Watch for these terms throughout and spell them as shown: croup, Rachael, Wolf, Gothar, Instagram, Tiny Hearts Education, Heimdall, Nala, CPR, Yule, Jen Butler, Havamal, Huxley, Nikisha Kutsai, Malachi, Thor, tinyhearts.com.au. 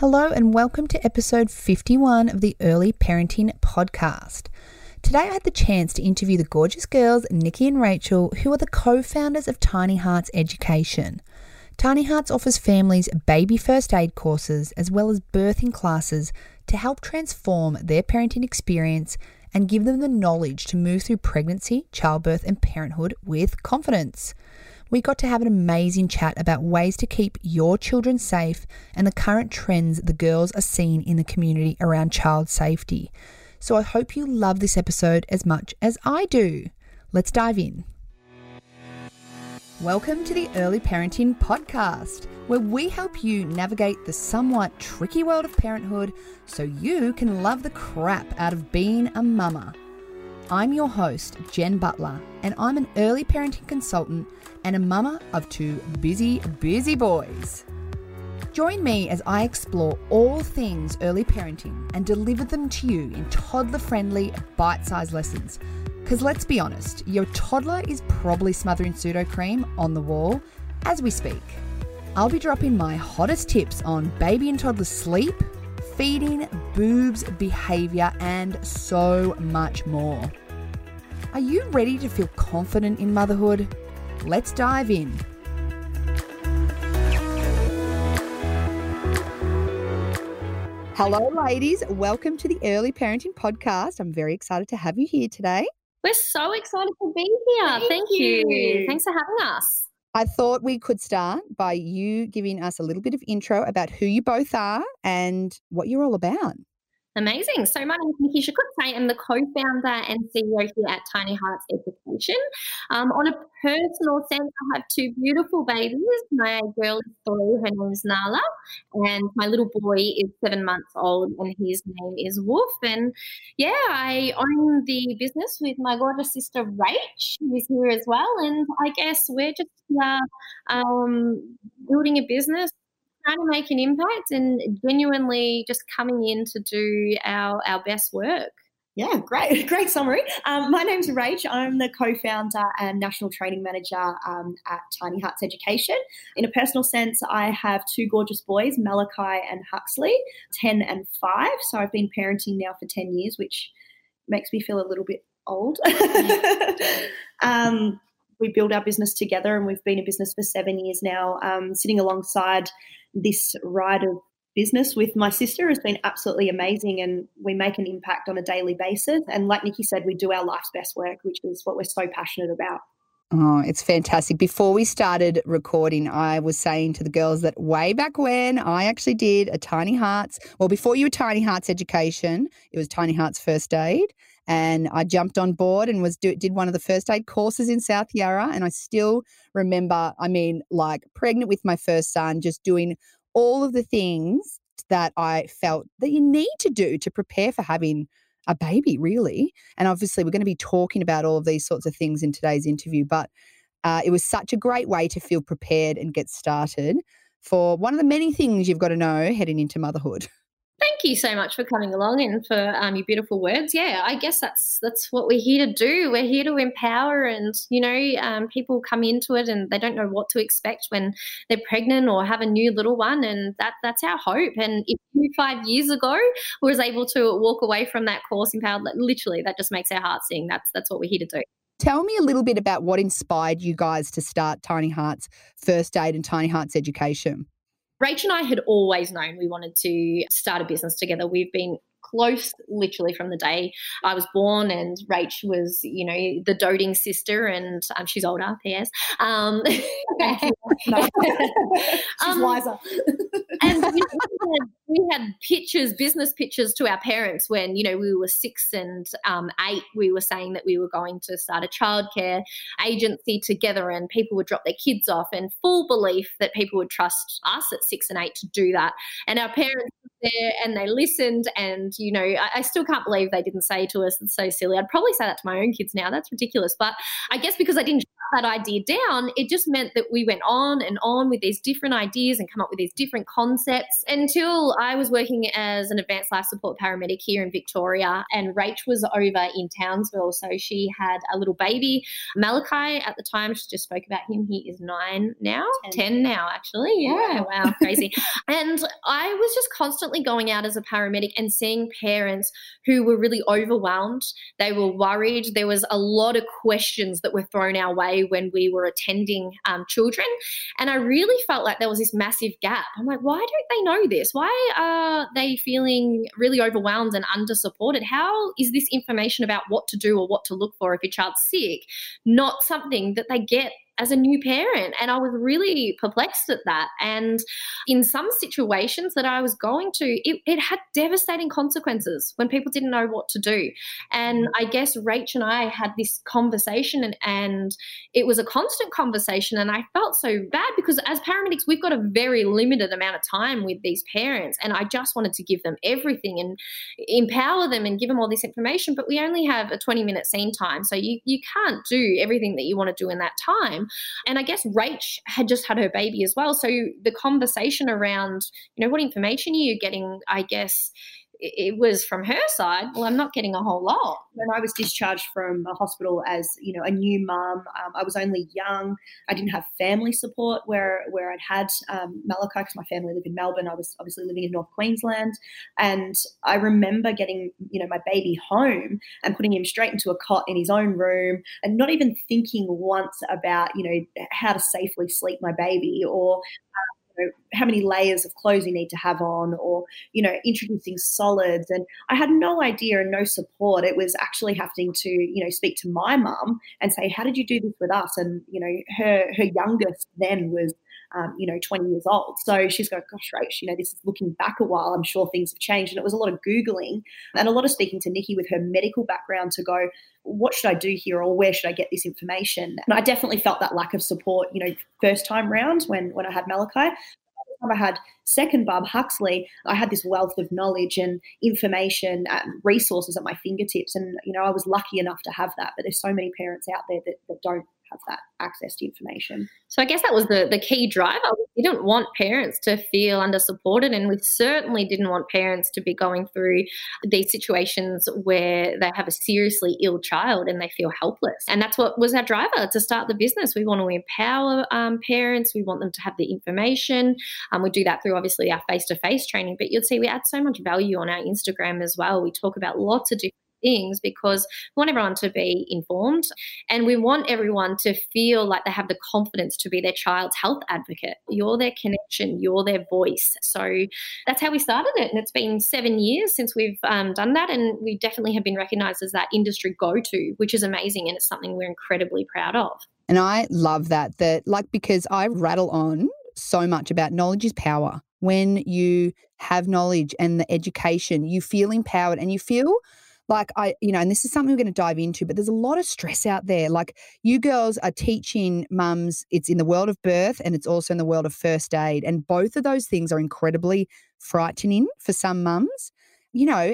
Hello and welcome to episode 51 of the Early Parenting Podcast. Today I had the chance to interview the gorgeous girls, Nikki and Rachael, who are the co-founders of Tiny Hearts Education. Tiny Hearts offers families baby first aid courses as well as birthing classes to help transform their parenting experience and give them the knowledge to move through pregnancy, childbirth and parenthood with confidence. We got to have an amazing chat about ways to keep your children safe and the current trends the girls are seeing in the community around child safety. So I hope you love this episode as much as I do. Let's dive in. Welcome to the Early Parenting Podcast, where we help you navigate the somewhat tricky world of parenthood so you can love the crap out of being a mama. I'm your host, Jen Butler, and I'm an early parenting consultant and a mama of two busy boys. Join me as I explore all things early parenting and deliver them to you in toddler-friendly, bite-sized lessons. Because let's be honest, your toddler is probably smothering pseudo-cream on the wall as we speak. I'll be dropping my hottest tips on baby and toddler sleep, feeding, boobs, behaviour, and so much more. Are you ready to feel confident in motherhood? Let's dive in. Hello, ladies. Welcome to the Early Parenting Podcast. I'm very excited to have you here today. We're so excited to be here. Thank you. Thanks for having us. I thought we could start by you giving us a little bit of intro about who you both are and what you're all about. Amazing. So my name is Nikisha Kutsai. I'm the co-founder and CEO here at Tiny Hearts Education. On a personal sense, I have two beautiful babies. My girl is 3, her name is Nala, and my little boy is 7 months old and his name is Wolf. And yeah, I own the business with my gorgeous sister Rach, who's here as well. And I guess we're just here building a business, trying to make an impact and genuinely just coming in to do our best work. Yeah, great summary. My name's Rach. I'm the co-founder and national training manager at Tiny Hearts Education. In a personal sense, I have two gorgeous boys, Malachi and Huxley, 10 and 5. So I've been parenting now for 10 years, which makes me feel a little bit old. We build our business together and we've been in business for 7 years now. Sitting alongside this ride of business with my sister has been absolutely amazing, and we make an impact on a daily basis. And like Nikki said, we do our life's best work, which is what we're so passionate about. Oh, it's fantastic. Before we started recording, I was saying to the girls that way back when I actually did a Tiny Hearts, well, before you were Tiny Hearts Education, it was Tiny Hearts First Aid. And I jumped on board and did one of the first aid courses in South Yarra. And I still remember, pregnant with my first son, just doing all of the things that I felt that you need to do to prepare for having a baby, really. And obviously we're going to be talking about all of these sorts of things in today's interview. But it was such a great way to feel prepared and get started for one of the many things you've got to know heading into motherhood. Thank you so much for coming along and for your beautiful words. Yeah, I guess that's what we're here to do. We're here to empower, and, people come into it and they don't know what to expect when they're pregnant or have a new little one, and that's our hope. And if you 5 years ago was able to walk away from that course empowered, literally that just makes our hearts sing. That's what we're here to do. Tell me a little bit about what inspired you guys to start Tiny Hearts First Aid and Tiny Hearts Education. Rach and I had always known we wanted to start a business together. We've been close literally from the day I was born, and Rach was, the doting sister, and she's older, P.S. She's wiser. And we had business pictures to our parents when, we were 6 and 8. We were saying that we were going to start a childcare agency together, and people would drop their kids off, and full belief that people would trust us at 6 and 8 to do that. And our parents were there and they listened, and, I still can't believe they didn't say to us, it's so silly. I'd probably say that to my own kids now. That's ridiculous. But I guess because I didn't that idea down, it just meant that we went on and on with these different ideas and come up with these different concepts until I was working as an advanced life support paramedic here in Victoria, and Rach was over in Townsville. So she had a little baby, Malachi, at the time. She just spoke about him. He is 10 now, actually. Yeah, wow, crazy. And I was just constantly going out as a paramedic and seeing parents who were really overwhelmed. They were worried. There was a lot of questions that were thrown our way when we were attending children, and I really felt like there was this massive gap. I'm like, why don't they know this? Why are they feeling really overwhelmed and under-supported? How is this information about what to do or what to look for if your child's sick not something that they get as a new parent? And I was really perplexed at that. And in some situations that I was going to, it had devastating consequences when people didn't know what to do. And I guess Rach and I had this conversation, and it was a constant conversation, and I felt so bad because as paramedics, we've got a very limited amount of time with these parents, and I just wanted to give them everything and empower them and give them all this information, but we only have a 20-minute scene time, so you can't do everything that you want to do in that time. And I guess Rach had just had her baby as well. So the conversation around, what information are you getting, I guess it was from her side, well, I'm not getting a whole lot. When I was discharged from a hospital as, a new mum, I was only young. I didn't have family support where I'd had Malachi, because my family lived in Melbourne. I was obviously living in North Queensland. And I remember getting, my baby home and putting him straight into a cot in his own room and not even thinking once about, how to safely sleep my baby or how many layers of clothes you need to have on or, introducing solids. And I had no idea and no support. It was actually having to, speak to my mum and say, how did you do this with us? And, her youngest then was, 20 years old. So she's going, gosh, Rach, this is looking back a while. I'm sure things have changed. And it was a lot of Googling and a lot of speaking to Nikki with her medical background to go, what should I do here or where should I get this information? And I definitely felt that lack of support, first time round when I had Malachi. I had second bub, Huxley, I had this wealth of knowledge and information and resources at my fingertips. And, I was lucky enough to have that. But there's so many parents out there that don't have that access to information. So I guess that was the key driver. We didn't want parents to feel under-supported, and we certainly didn't want parents to be going through these situations where they have a seriously ill child and they feel helpless. And that's what was our driver to start the business. We want to empower parents. We want them to have the information. We do that through obviously our face-to-face training, but you'll see we add so much value on our Instagram as well. We talk about lots of different things because we want everyone to be informed, and we want everyone to feel like they have the confidence to be their child's health advocate. You're their connection, you're their voice. So that's how we started it, and it's been 7 years since we've done that, and we definitely have been recognised as that industry go-to, which is amazing, and it's something we're incredibly proud of. And I love that because I rattle on so much about knowledge is power. When you have knowledge and the education, you feel empowered and you feel like and this is something we're going to dive into, but there's a lot of stress out there. Like you girls are teaching mums, it's in the world of birth and it's also in the world of first aid. And both of those things are incredibly frightening for some mums,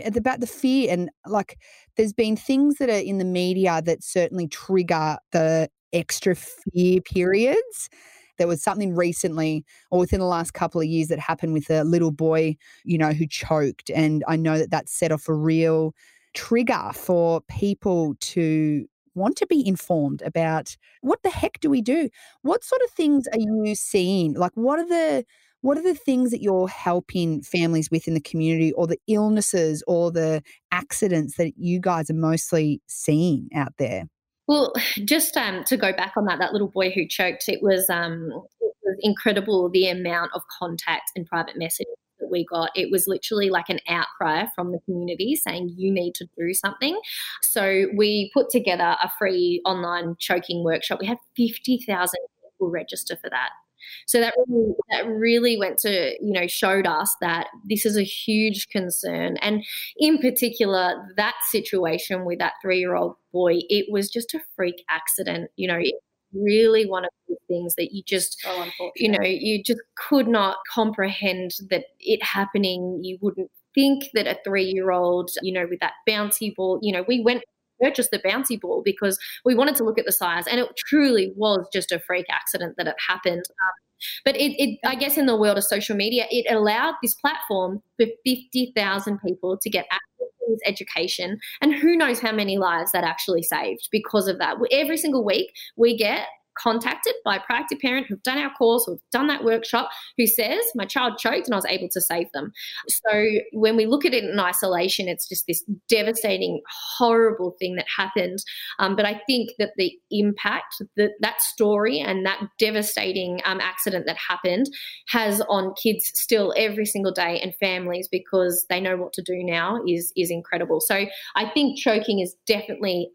about the fear. And like there's been things that are in the media that certainly trigger the extra fear periods. There was something recently or within the last couple of years that happened with a little boy, who choked. And I know that set off a real trigger for people to want to be informed about what the heck do we do? What sort of things are you seeing? Like what are the things that you're helping families with in the community, or the illnesses or the accidents that you guys are mostly seeing out there? Well, just to go back on that little boy who choked, it was incredible the amount of contact and private messages that we got. It was literally like an outcry from the community saying you need to do something. So we put together a free online choking workshop. We had 50,000 people register for that. So that really went to, showed us that this is a huge concern. And in particular, that situation with that 3-year-old boy, it was just a freak accident. It really one of the things that you just, you just could not comprehend that it happening. You wouldn't think that a 3-year-old, with that bouncy ball, we went purchase the bouncy ball because we wanted to look at the size, and it truly was just a freak accident that it happened. But it I guess in the world of social media, it allowed this platform for 50,000 people to get access to this education, and who knows how many lives that actually saved because of that. Every single week we get contacted by a proactive parent who've done our course or done that workshop who says, my child choked and I was able to save them. So when we look at it in isolation, it's just this devastating, horrible thing that happened. But I think that the impact that that story and that devastating accident that happened has on kids still every single day, and families, because they know what to do now, is incredible. So I think choking is definitely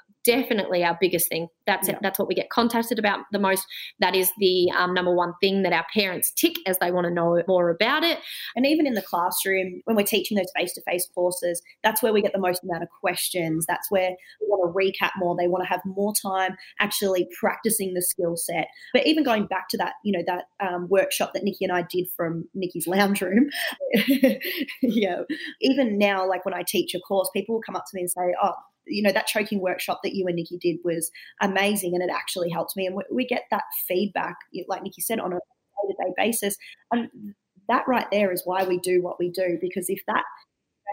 our biggest thing. That's it. That's what we get contacted about the most. That is the number one thing that our parents tick as they want to know more about it. And even in the classroom, when we're teaching those face-to-face courses, that's where we get the most amount of questions. That's where we want to recap more. They want to have more time actually practicing the skill set. But even going back to that, that workshop that Nikki and I did from Nikki's lounge room, even now, like when I teach a course, people will come up to me and say, that choking workshop that you and Nikki did was amazing and it actually helped me. And we get that feedback, like Nikki said, on a day-to-day basis. And that right there is why we do what we do, because if that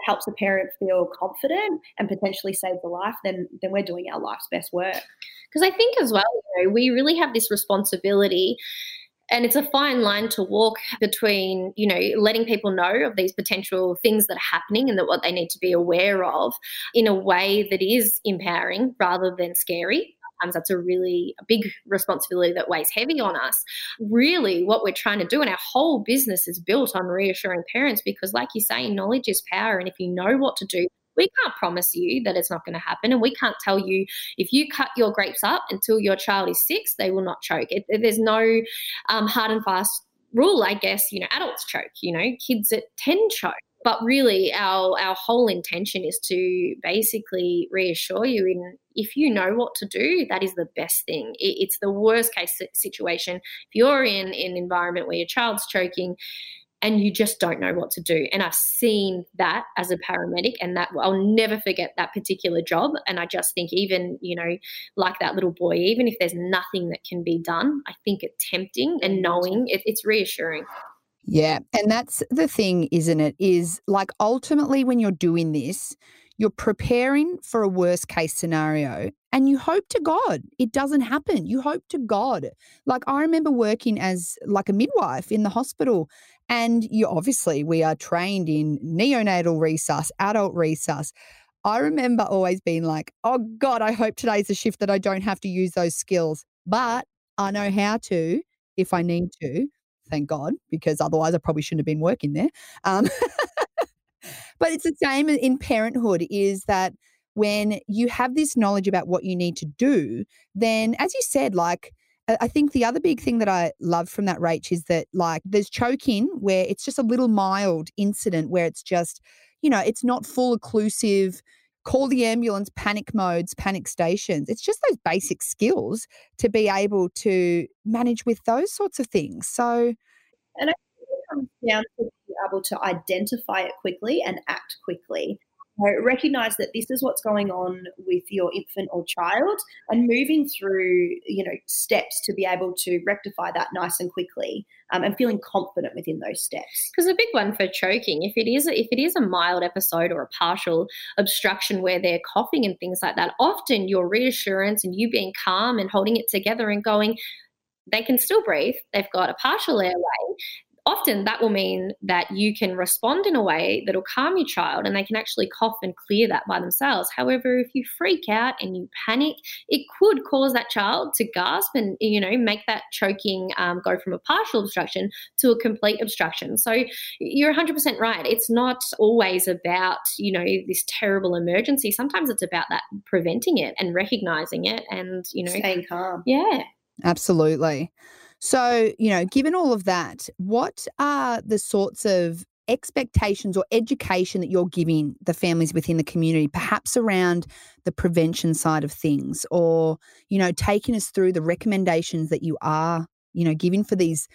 helps a parent feel confident and potentially save the life, then we're doing our life's best work. Because I think as well, we really have this responsibility. And it's a fine line to walk between, letting people know of these potential things that are happening and that what they need to be aware of in a way that is empowering rather than scary. Sometimes that's a big responsibility that weighs heavy on us. Really what we're trying to do, and our whole business is built on reassuring parents, because like you say, knowledge is power. And if you know what to do, we can't promise you that it's not going to happen, and we can't tell you if you cut your grapes up until your child is 6, they will not choke. There's no hard and fast rule, I guess. Adults choke, kids at 10 choke. But really our whole intention is to basically reassure you if you know what to do, that is the best thing. It's the worst case situation. If you're in an environment where your child's choking, and you just don't know what to do. And I've seen that as a paramedic, and that I'll never forget that particular job. And I just think even, like that little boy, even if there's nothing that can be done, I think it's tempting, and knowing it's reassuring. Yeah, and that's the thing, isn't it? Is like ultimately when you're doing this, you're preparing for a worst case scenario, and you hope to God it doesn't happen. You hope to God. Like I remember working as like a midwife in the hospital, and we are trained in neonatal resus, adult resus. I remember always being like, oh God, I hope today's a shift that I don't have to use those skills, but I know how to if I need to. Thank God, because otherwise I probably shouldn't have been working there. But it's the same in parenthood, is that when you have this knowledge about what you need to do, then as you said, like, I think the other big thing that I love from that, Rach, is that like there's choking where it's just a little mild incident where it's just, it's not full occlusive, call the ambulance, panic modes, panic stations. It's just those basic skills to be able to manage with those sorts of things. So, and I think it comes down to being able to identify it quickly and act quickly. Recognize that this is what's going on with your infant or child, and moving through, steps to be able to rectify that nice and quickly, and feeling confident within those steps. Because a big one for choking, if it is a mild episode or a partial obstruction where they're coughing and things like that, often your reassurance and you being calm and holding it together and going, they can still breathe, they've got a partial airway. Often that will mean that you can respond in a way that'll calm your child, and they can actually cough and clear that by themselves. However, if you freak out and you panic, it could cause that child to gasp and, make that choking go from a partial obstruction to a complete obstruction. So you're 100% right. It's not always about, this terrible emergency. Sometimes it's about that preventing it and recognizing it and, staying calm. Yeah. Absolutely. So, given all of that, what are the sorts of expectations or education that you're giving the families within the community, perhaps around the prevention side of things, or, taking us through the recommendations that you are, giving for these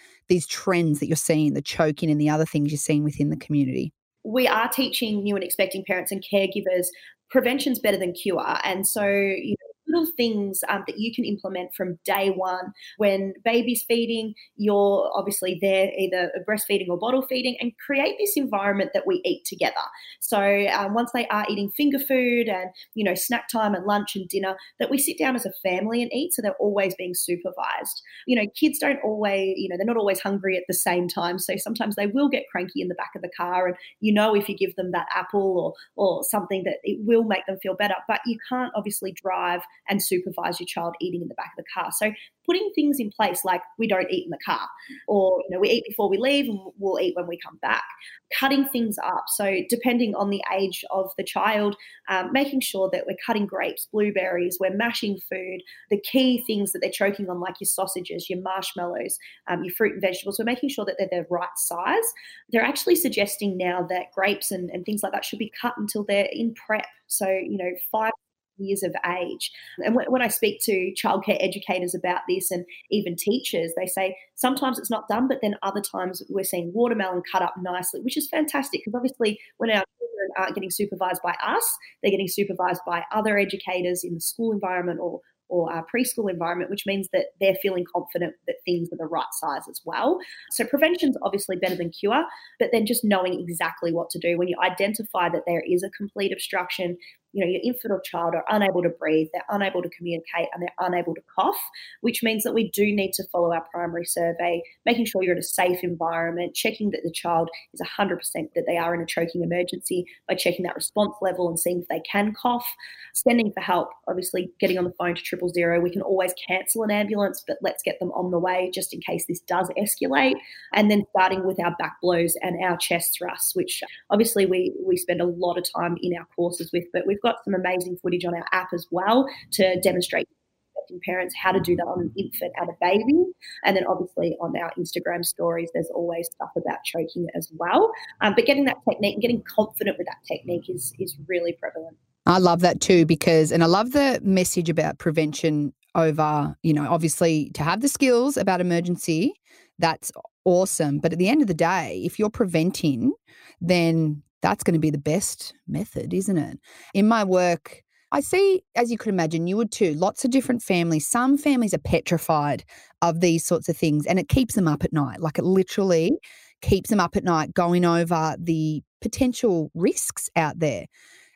trends that you're seeing, the choking and the other things you're seeing within the community? We are teaching new and expecting parents and caregivers prevention's better than cure. And so, you know, little things that you can implement from day one. When baby's feeding, you're obviously there either breastfeeding or bottle feeding, and create this environment that we eat together. So once they are eating finger food and, you know, snack time and lunch and dinner, that we sit down as a family and eat, so they're always being supervised. You know, kids don't always, you know, they're not always hungry at the same time, so sometimes they will get cranky in the back of the car, and, you know, if you give them that apple or something, that it will make them feel better. But you can't obviously drive and supervise your child eating in the back of the car. So putting things in place like we don't eat in the car, or, you know, we eat before we leave and we'll eat when we come back. Cutting things up. So depending on the age of the child, making sure that we're cutting grapes, blueberries, we're mashing food, the key things that they're choking on, like your sausages, your marshmallows, your fruit and vegetables, we're making sure that they're the right size. They're actually suggesting now that grapes and things like that should be cut until they're in prep. So, you know, 5 years of age. And when I speak to childcare educators about this, and even teachers, they say sometimes it's not done, but then other times we're seeing watermelon cut up nicely, which is fantastic, because obviously when our children aren't getting supervised by us, they're getting supervised by other educators in the school environment or our preschool environment, which means that they're feeling confident that things are the right size as well. So prevention's obviously better than cure, but then just knowing exactly what to do when you identify that there is a complete obstruction. You know, your infant or child are unable to breathe, they're unable to communicate, and they're unable to cough, which means that we do need to follow our primary survey, making sure you're in a safe environment, checking that the child is 100% that they are in a choking emergency by checking that response level and seeing if they can cough, sending for help, obviously getting on the phone to 000. We can always cancel an ambulance, but let's get them on the way just in case this does escalate. And then starting with our back blows and our chest thrusts, which obviously we spend a lot of time in our courses with, but we've got some amazing footage on our app as well to demonstrate parents how to do that on an infant and a baby. And then obviously on our Instagram stories, there's always stuff about choking as well. But getting that technique and getting confident with that technique is really prevalent. I love that too, because, and I love the message about prevention over, you know, obviously to have the skills about emergency, that's awesome. But at the end of the day, if you're preventing, then that's going to be the best method, isn't it? In my work, I see, as you could imagine, you would too, lots of different families. Some families are petrified of these sorts of things, and it keeps them up at night. Like, it literally keeps them up at night going over the potential risks out there.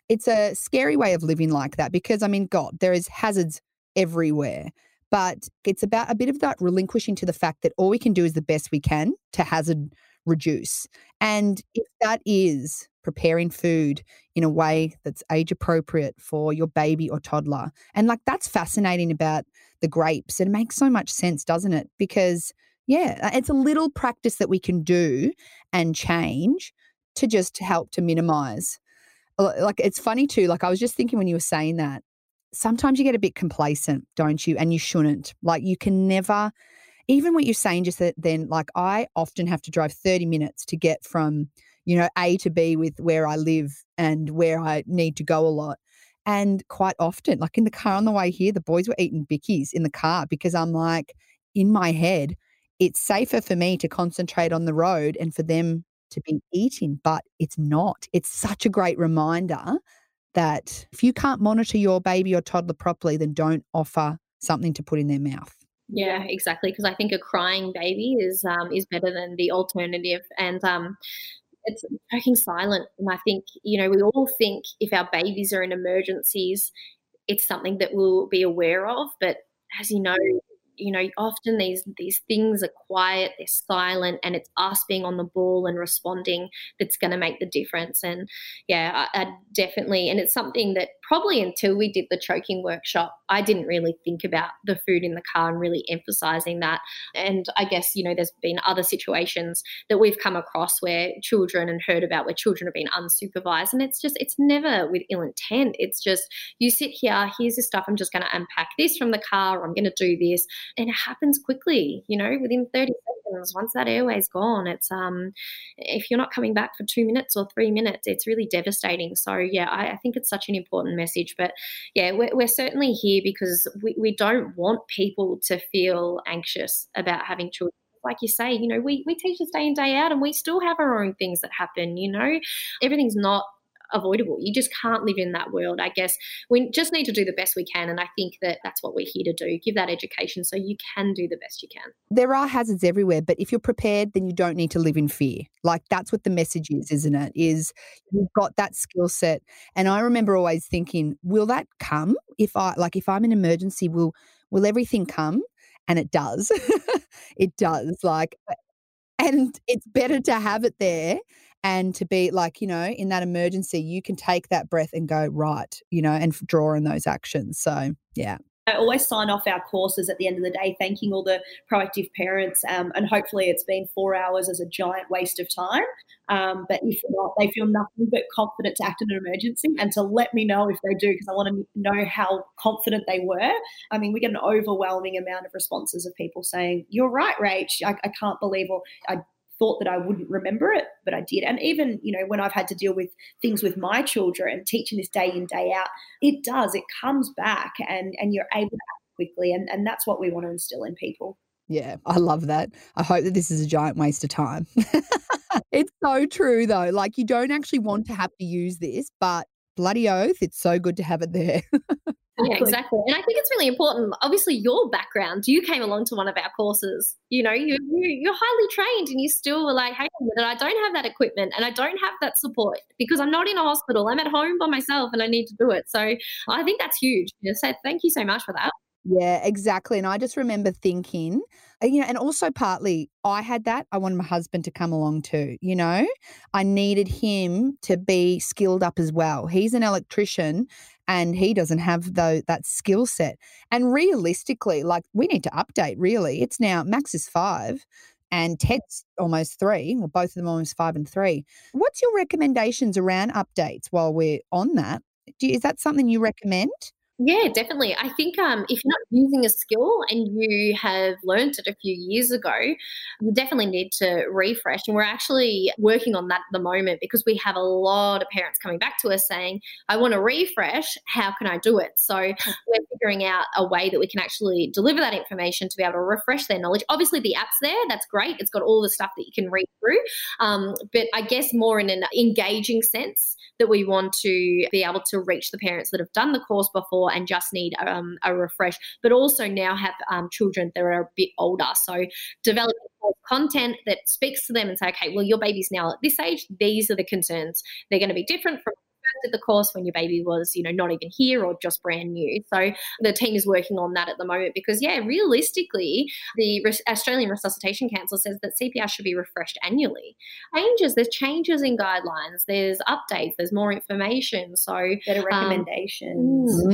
It's a scary way of living like that, because, I mean, God, there is hazards everywhere. But it's about a bit of that relinquishing to the fact that all we can do is the best we can to hazard reduce. And if that is preparing food in a way that's age appropriate for your baby or toddler. And like, that's fascinating about the grapes. It makes so much sense, doesn't it? Because, yeah, it's a little practice that we can do and change to just help to minimize. Like, it's funny too, like I was just thinking when you were saying that, sometimes you get a bit complacent, don't you? And you shouldn't. Like, you can never, even what you're saying just then, like, I often have to drive 30 minutes to get from, you know, A to B with where I live and where I need to go a lot. And quite often, like in the car on the way here, the boys were eating Bickies in the car, because I'm like, in my head, it's safer for me to concentrate on the road and for them to be eating, but it's not. It's such a great reminder that if you can't monitor your baby or toddler properly, then don't offer something to put in their mouth. Yeah, exactly. Because I think a crying baby is better than the alternative. And it's working silent. And I think, you know, we all think if our babies are in emergencies, it's something that we'll be aware of. But as you know, often these things are quiet, they're silent, and it's us being on the ball and responding that's going to make the difference. And yeah, I definitely, and it's something that probably until we did the choking workshop, I didn't really think about the food in the car and really emphasising that. And I guess, you know, there's been other situations that we've come across where children and heard about where children have been unsupervised, and it's just, it's never with ill intent. It's just, you sit here, here's this stuff, I'm just going to unpack this from the car, or I'm going to do this. And it happens quickly, you know, within 30 seconds, once that airway's gone, it's if you're not coming back for 2 minutes or 3 minutes, it's really devastating. So, yeah, I think it's such an important message. But, yeah, we're certainly here because we don't want people to feel anxious about having children. Like you say, you know, we teach this day in, day out, and we still have our own things that happen, you know. Everything's not avoidable. You just can't live in that world, I guess. We just need to do the best we can, and I think that that's what we're here to do, give that education so you can do the best you can. There are hazards everywhere, but if you're prepared, then you don't need to live in fear. Like, that's what the message is, isn't it? Is you've got that skill set. And I remember always thinking, will that come? If I'm in an emergency, will everything come? And it does. It does. Like, and it's better to have it there and to be like, you know, in that emergency, you can take that breath and go, right, you know, and draw on those actions. So, yeah. I always sign off our courses at the end of the day thanking all the proactive parents, and hopefully it's been 4 hours as a giant waste of time. But if not, they feel nothing but confident to act in an emergency and to let me know if they do, because I want to know how confident they were. I mean, we get an overwhelming amount of responses of people saying, "You're right, Rach, I can't believe," or "I thought that I wouldn't remember it, but I did." And even, you know, when I've had to deal with things with my children and teaching this day in, day out, it does, it comes back and you're able to act quickly. And that's what we want to instill in people. Yeah, I love that. I hope that this is a giant waste of time. It's so true though. Like, you don't actually want to have to use this, but bloody oath, it's so good to have it there. Yeah, exactly. And I think it's really important. Obviously, your background, you came along to one of our courses. You know, you're highly trained and you still were like, "Hang on a minute, I don't have that equipment and I don't have that support because I'm not in a hospital. I'm at home by myself and I need to do it." So I think that's huge. Just say thank you so much for that. Yeah, exactly. And I just remember thinking, you know, and also partly I had that. I wanted my husband to come along too, you know. I needed him to be skilled up as well. He's an electrician and he doesn't have that skill set. And realistically, like, we need to update really. It's now Max is 5 and Ted's almost 3, or both of them almost 5 and 3. What's your recommendations around updates while we're on that? Is that something you recommend? Yeah, definitely. I think if you're not using a skill and you have learned it a few years ago, you definitely need to refresh. And we're actually working on that at the moment because we have a lot of parents coming back to us saying, "I want to refresh. How can I do it?" So we're figuring out a way that we can actually deliver that information to be able to refresh their knowledge. Obviously, the app's there. That's great. It's got all the stuff that you can read through. But I guess more in an engaging sense that we want to be able to reach the parents that have done the course before and just need a refresh, but also now have children that are a bit older. So developing content that speaks to them and say, "Okay, well, your baby's now at this age. These are the concerns. They're going to be different from the course when your baby was, you know, not even here or just brand new." So the team is working on that at the moment because, yeah, realistically, the Australian Resuscitation Council says that CPR should be refreshed annually. There's changes in guidelines, there's updates, there's more information. So better recommendations. So,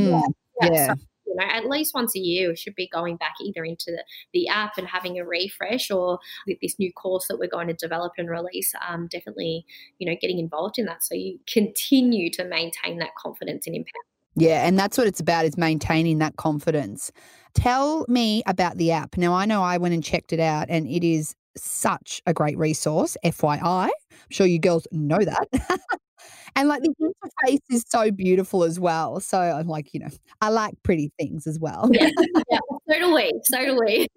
you know, at least once a year we should be going back either into the app and having a refresh, or with this new course that we're going to develop and release, definitely, you know, getting involved in that so you continue to maintain that confidence and impact. Yeah, and that's what it's about, is maintaining that confidence. Tell me about the app. Now, I know I went and checked it out and it is such a great resource, FYI. I'm sure you girls know that. And like, the interface is so beautiful as well. So I'm like, you know, I like pretty things as well. Yeah, so do we.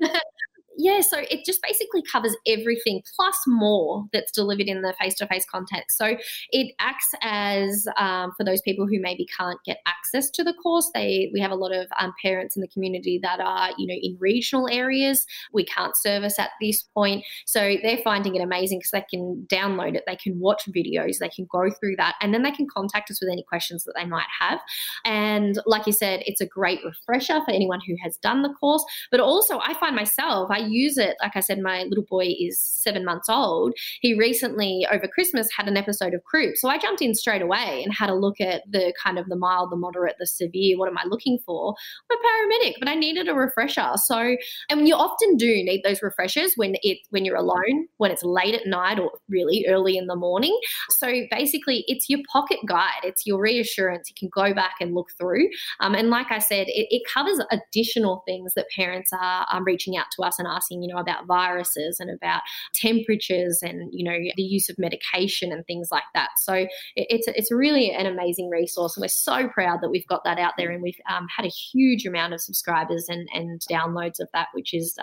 Yeah, so it just basically covers everything plus more that's delivered in the face-to-face context. So it acts as, for those people who maybe can't get access to the course, we have a lot of parents in the community that are, you know, in regional areas. We can't service at this point. So they're finding it amazing because they can download it, they can watch videos, they can go through that, and then they can contact us with any questions that they might have. And like you said, it's a great refresher for anyone who has done the course. But also I find myself, I use it. Like I said, my little boy is 7 months old. He recently, over Christmas, had an episode of croup. So I jumped in straight away and had a look at the kind of the mild, the moderate, the severe. What am I looking for? I'm a paramedic, but I needed a refresher. So, and you often do need those refreshers when you're alone, when it's late at night or really early in the morning. So basically it's your pocket guide. It's your reassurance. You can go back and look through. And like I said, it covers additional things that parents are reaching out to us and asking, you know, about viruses and about temperatures and, you know, the use of medication and things like that. So it's really an amazing resource, and we're so proud that we've got that out there, and we've had a huge amount of subscribers and downloads of that, which is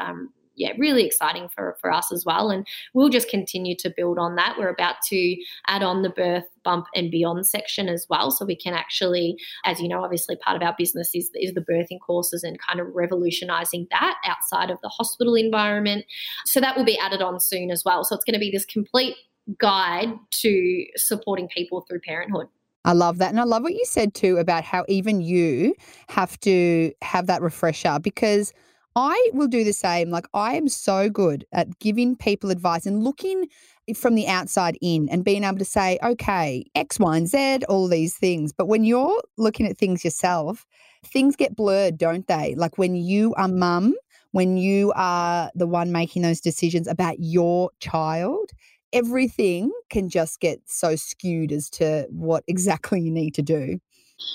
yeah, really exciting for us as well. And we'll just continue to build on that. We're about to add on the birth, bump and beyond section as well. So we can actually, as you know, obviously part of our business is the birthing courses and kind of revolutionising that outside of the hospital environment. So that will be added on soon as well. So it's going to be this complete guide to supporting people through parenthood. I love that. And I love what you said too about how even you have to have that refresher, because I will do the same. Like, I am so good at giving people advice and looking from the outside in and being able to say, okay, X, Y, and Z, all these things. But when you're looking at things yourself, things get blurred, don't they? Like when you are mum, when you are the one making those decisions about your child, everything can just get so skewed as to what exactly you need to do.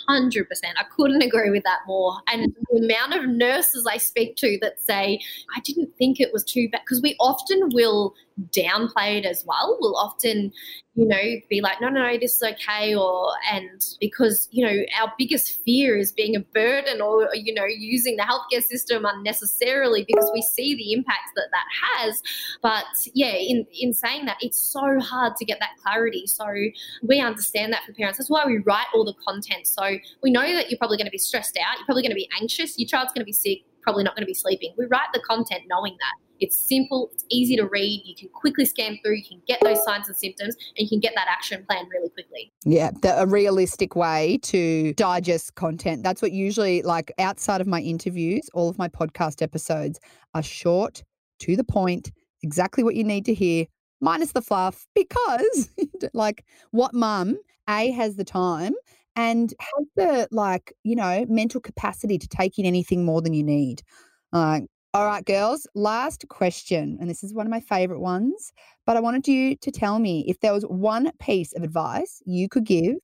100%. I couldn't agree with that more. And the amount of nurses I speak to that say, I didn't think it was too bad, because we often will downplay it as well. We'll often, you know, be like, no, this is okay. And because, you know, our biggest fear is being a burden or, you know, using the healthcare system unnecessarily because we see the impact that that has. But yeah, in saying that, it's so hard to get that clarity. So we understand that for parents. That's why we write all the content. So we know that you're probably going to be stressed out. You're probably going to be anxious. Your child's going to be sick, probably not going to be sleeping. We write the content knowing that. It's simple, it's easy to read, you can quickly scan through, you can get those signs and symptoms, and you can get that action plan really quickly. Yeah, a realistic way to digest content. That's what usually, like outside of my interviews, all of my podcast episodes are short, to the point, exactly what you need to hear, minus the fluff, because like what mum, A, has the time and has the, like, you know, mental capacity to take in anything more than you need. All right, girls, last question, and this is one of my favourite ones, but I wanted you to tell me if there was one piece of advice you could give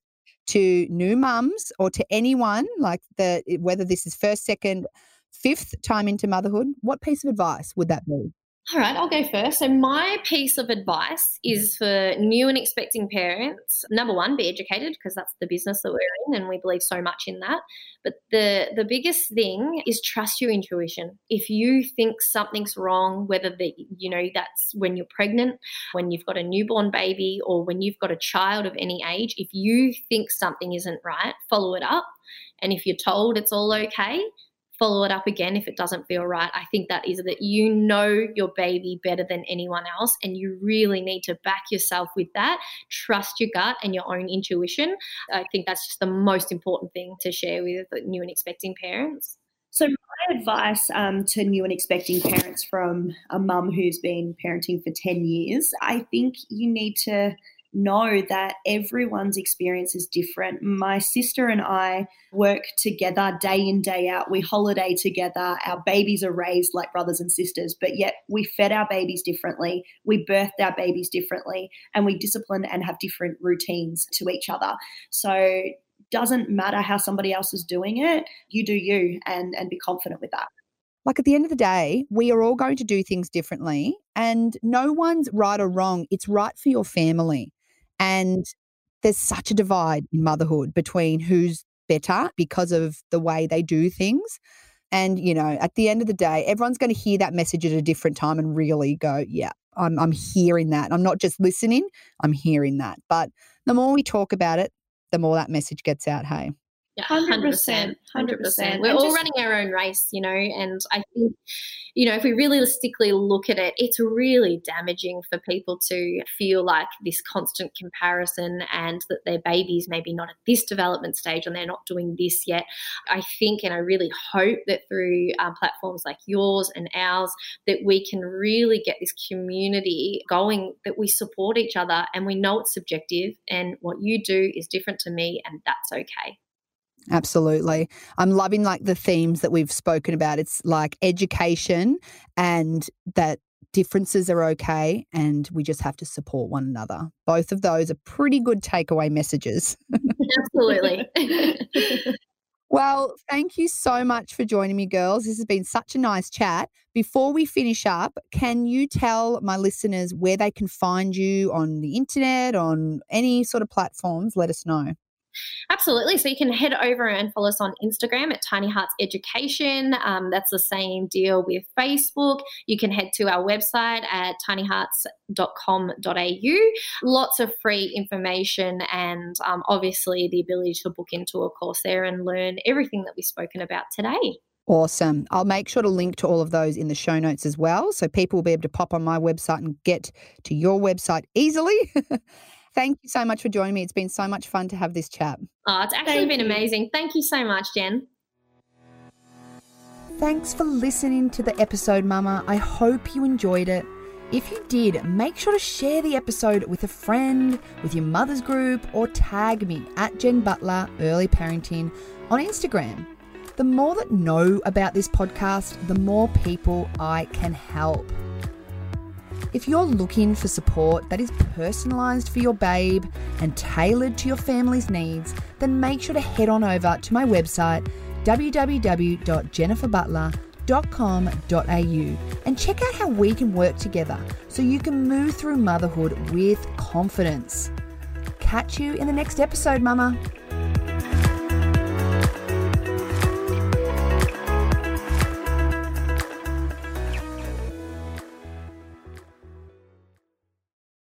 to new mums or to anyone, like whether this is first, second, fifth time into motherhood, what piece of advice would that be? All right, I'll go first. So my piece of advice is for new and expecting parents, number one, be educated, because that's the business that we're in and we believe so much in that. But the biggest thing is trust your intuition. If you think something's wrong, whether that's when you're pregnant, when you've got a newborn baby, or when you've got a child of any age, if you think something isn't right, follow it up. And if you're told it's all okay, follow it up again if it doesn't feel right. I think that is that you know your baby better than anyone else, and you really need to back yourself with that. Trust your gut and your own intuition. I think that's just the most important thing to share with new and expecting parents. So my advice to new and expecting parents from a mum who's been parenting for 10 years, I think you need to know that everyone's experience is different. My sister and I work together day in, day out. We holiday together. Our babies are raised like brothers and sisters, but yet we fed our babies differently. We birthed our babies differently, and we discipline and have different routines to each other. So doesn't matter how somebody else is doing it, you do you and be confident with that. Like at the end of the day, we are all going to do things differently, and no one's right or wrong. It's right for your family. And there's such a divide in motherhood between who's better because of the way they do things. And, you know, at the end of the day, everyone's going to hear that message at a different time and really go, yeah, I'm hearing that. I'm not just listening, I'm hearing that. But the more we talk about it, the more that message gets out, hey? Yeah, 100%. 100%. We're all running our own race, you know, and I think, you know, if we realistically look at it, it's really damaging for people to feel like this constant comparison and that their baby's maybe not at this development stage and they're not doing this yet. I think, and I really hope that through platforms like yours and ours, that we can really get this community going, that we support each other and we know it's subjective and what you do is different to me, and that's okay. Absolutely. I'm loving like the themes that we've spoken about. It's like education and that differences are okay and we just have to support one another. Both of those are pretty good takeaway messages. Absolutely. Well, thank you so much for joining me, girls. This has been such a nice chat. Before we finish up, can you tell my listeners where they can find you on the internet, on any sort of platforms? Let us know. Absolutely. So you can head over and follow us on Instagram at Tiny Hearts Education. That's the same deal with Facebook. You can head to our website at tinyhearts.com.au. Lots of free information and obviously the ability to book into a course there and learn everything that we've spoken about today. Awesome. I'll make sure to link to all of those in the show notes as well, so people will be able to pop on my website and get to your website easily. Thank you so much for joining me. It's been so much fun to have this chat. Oh, it's actually been amazing. Thank you so much, Jen. Thanks for listening to the episode, Mama. I hope you enjoyed it. If you did, make sure to share the episode with a friend, with your mother's group, or tag me at Jen Butler Early Parenting on Instagram. The more that know about this podcast, the more people I can help. If you're looking for support that is personalised for your babe and tailored to your family's needs, then make sure to head on over to my website, www.jenniferbutler.com.au, and check out how we can work together so you can move through motherhood with confidence. Catch you in the next episode, Mama.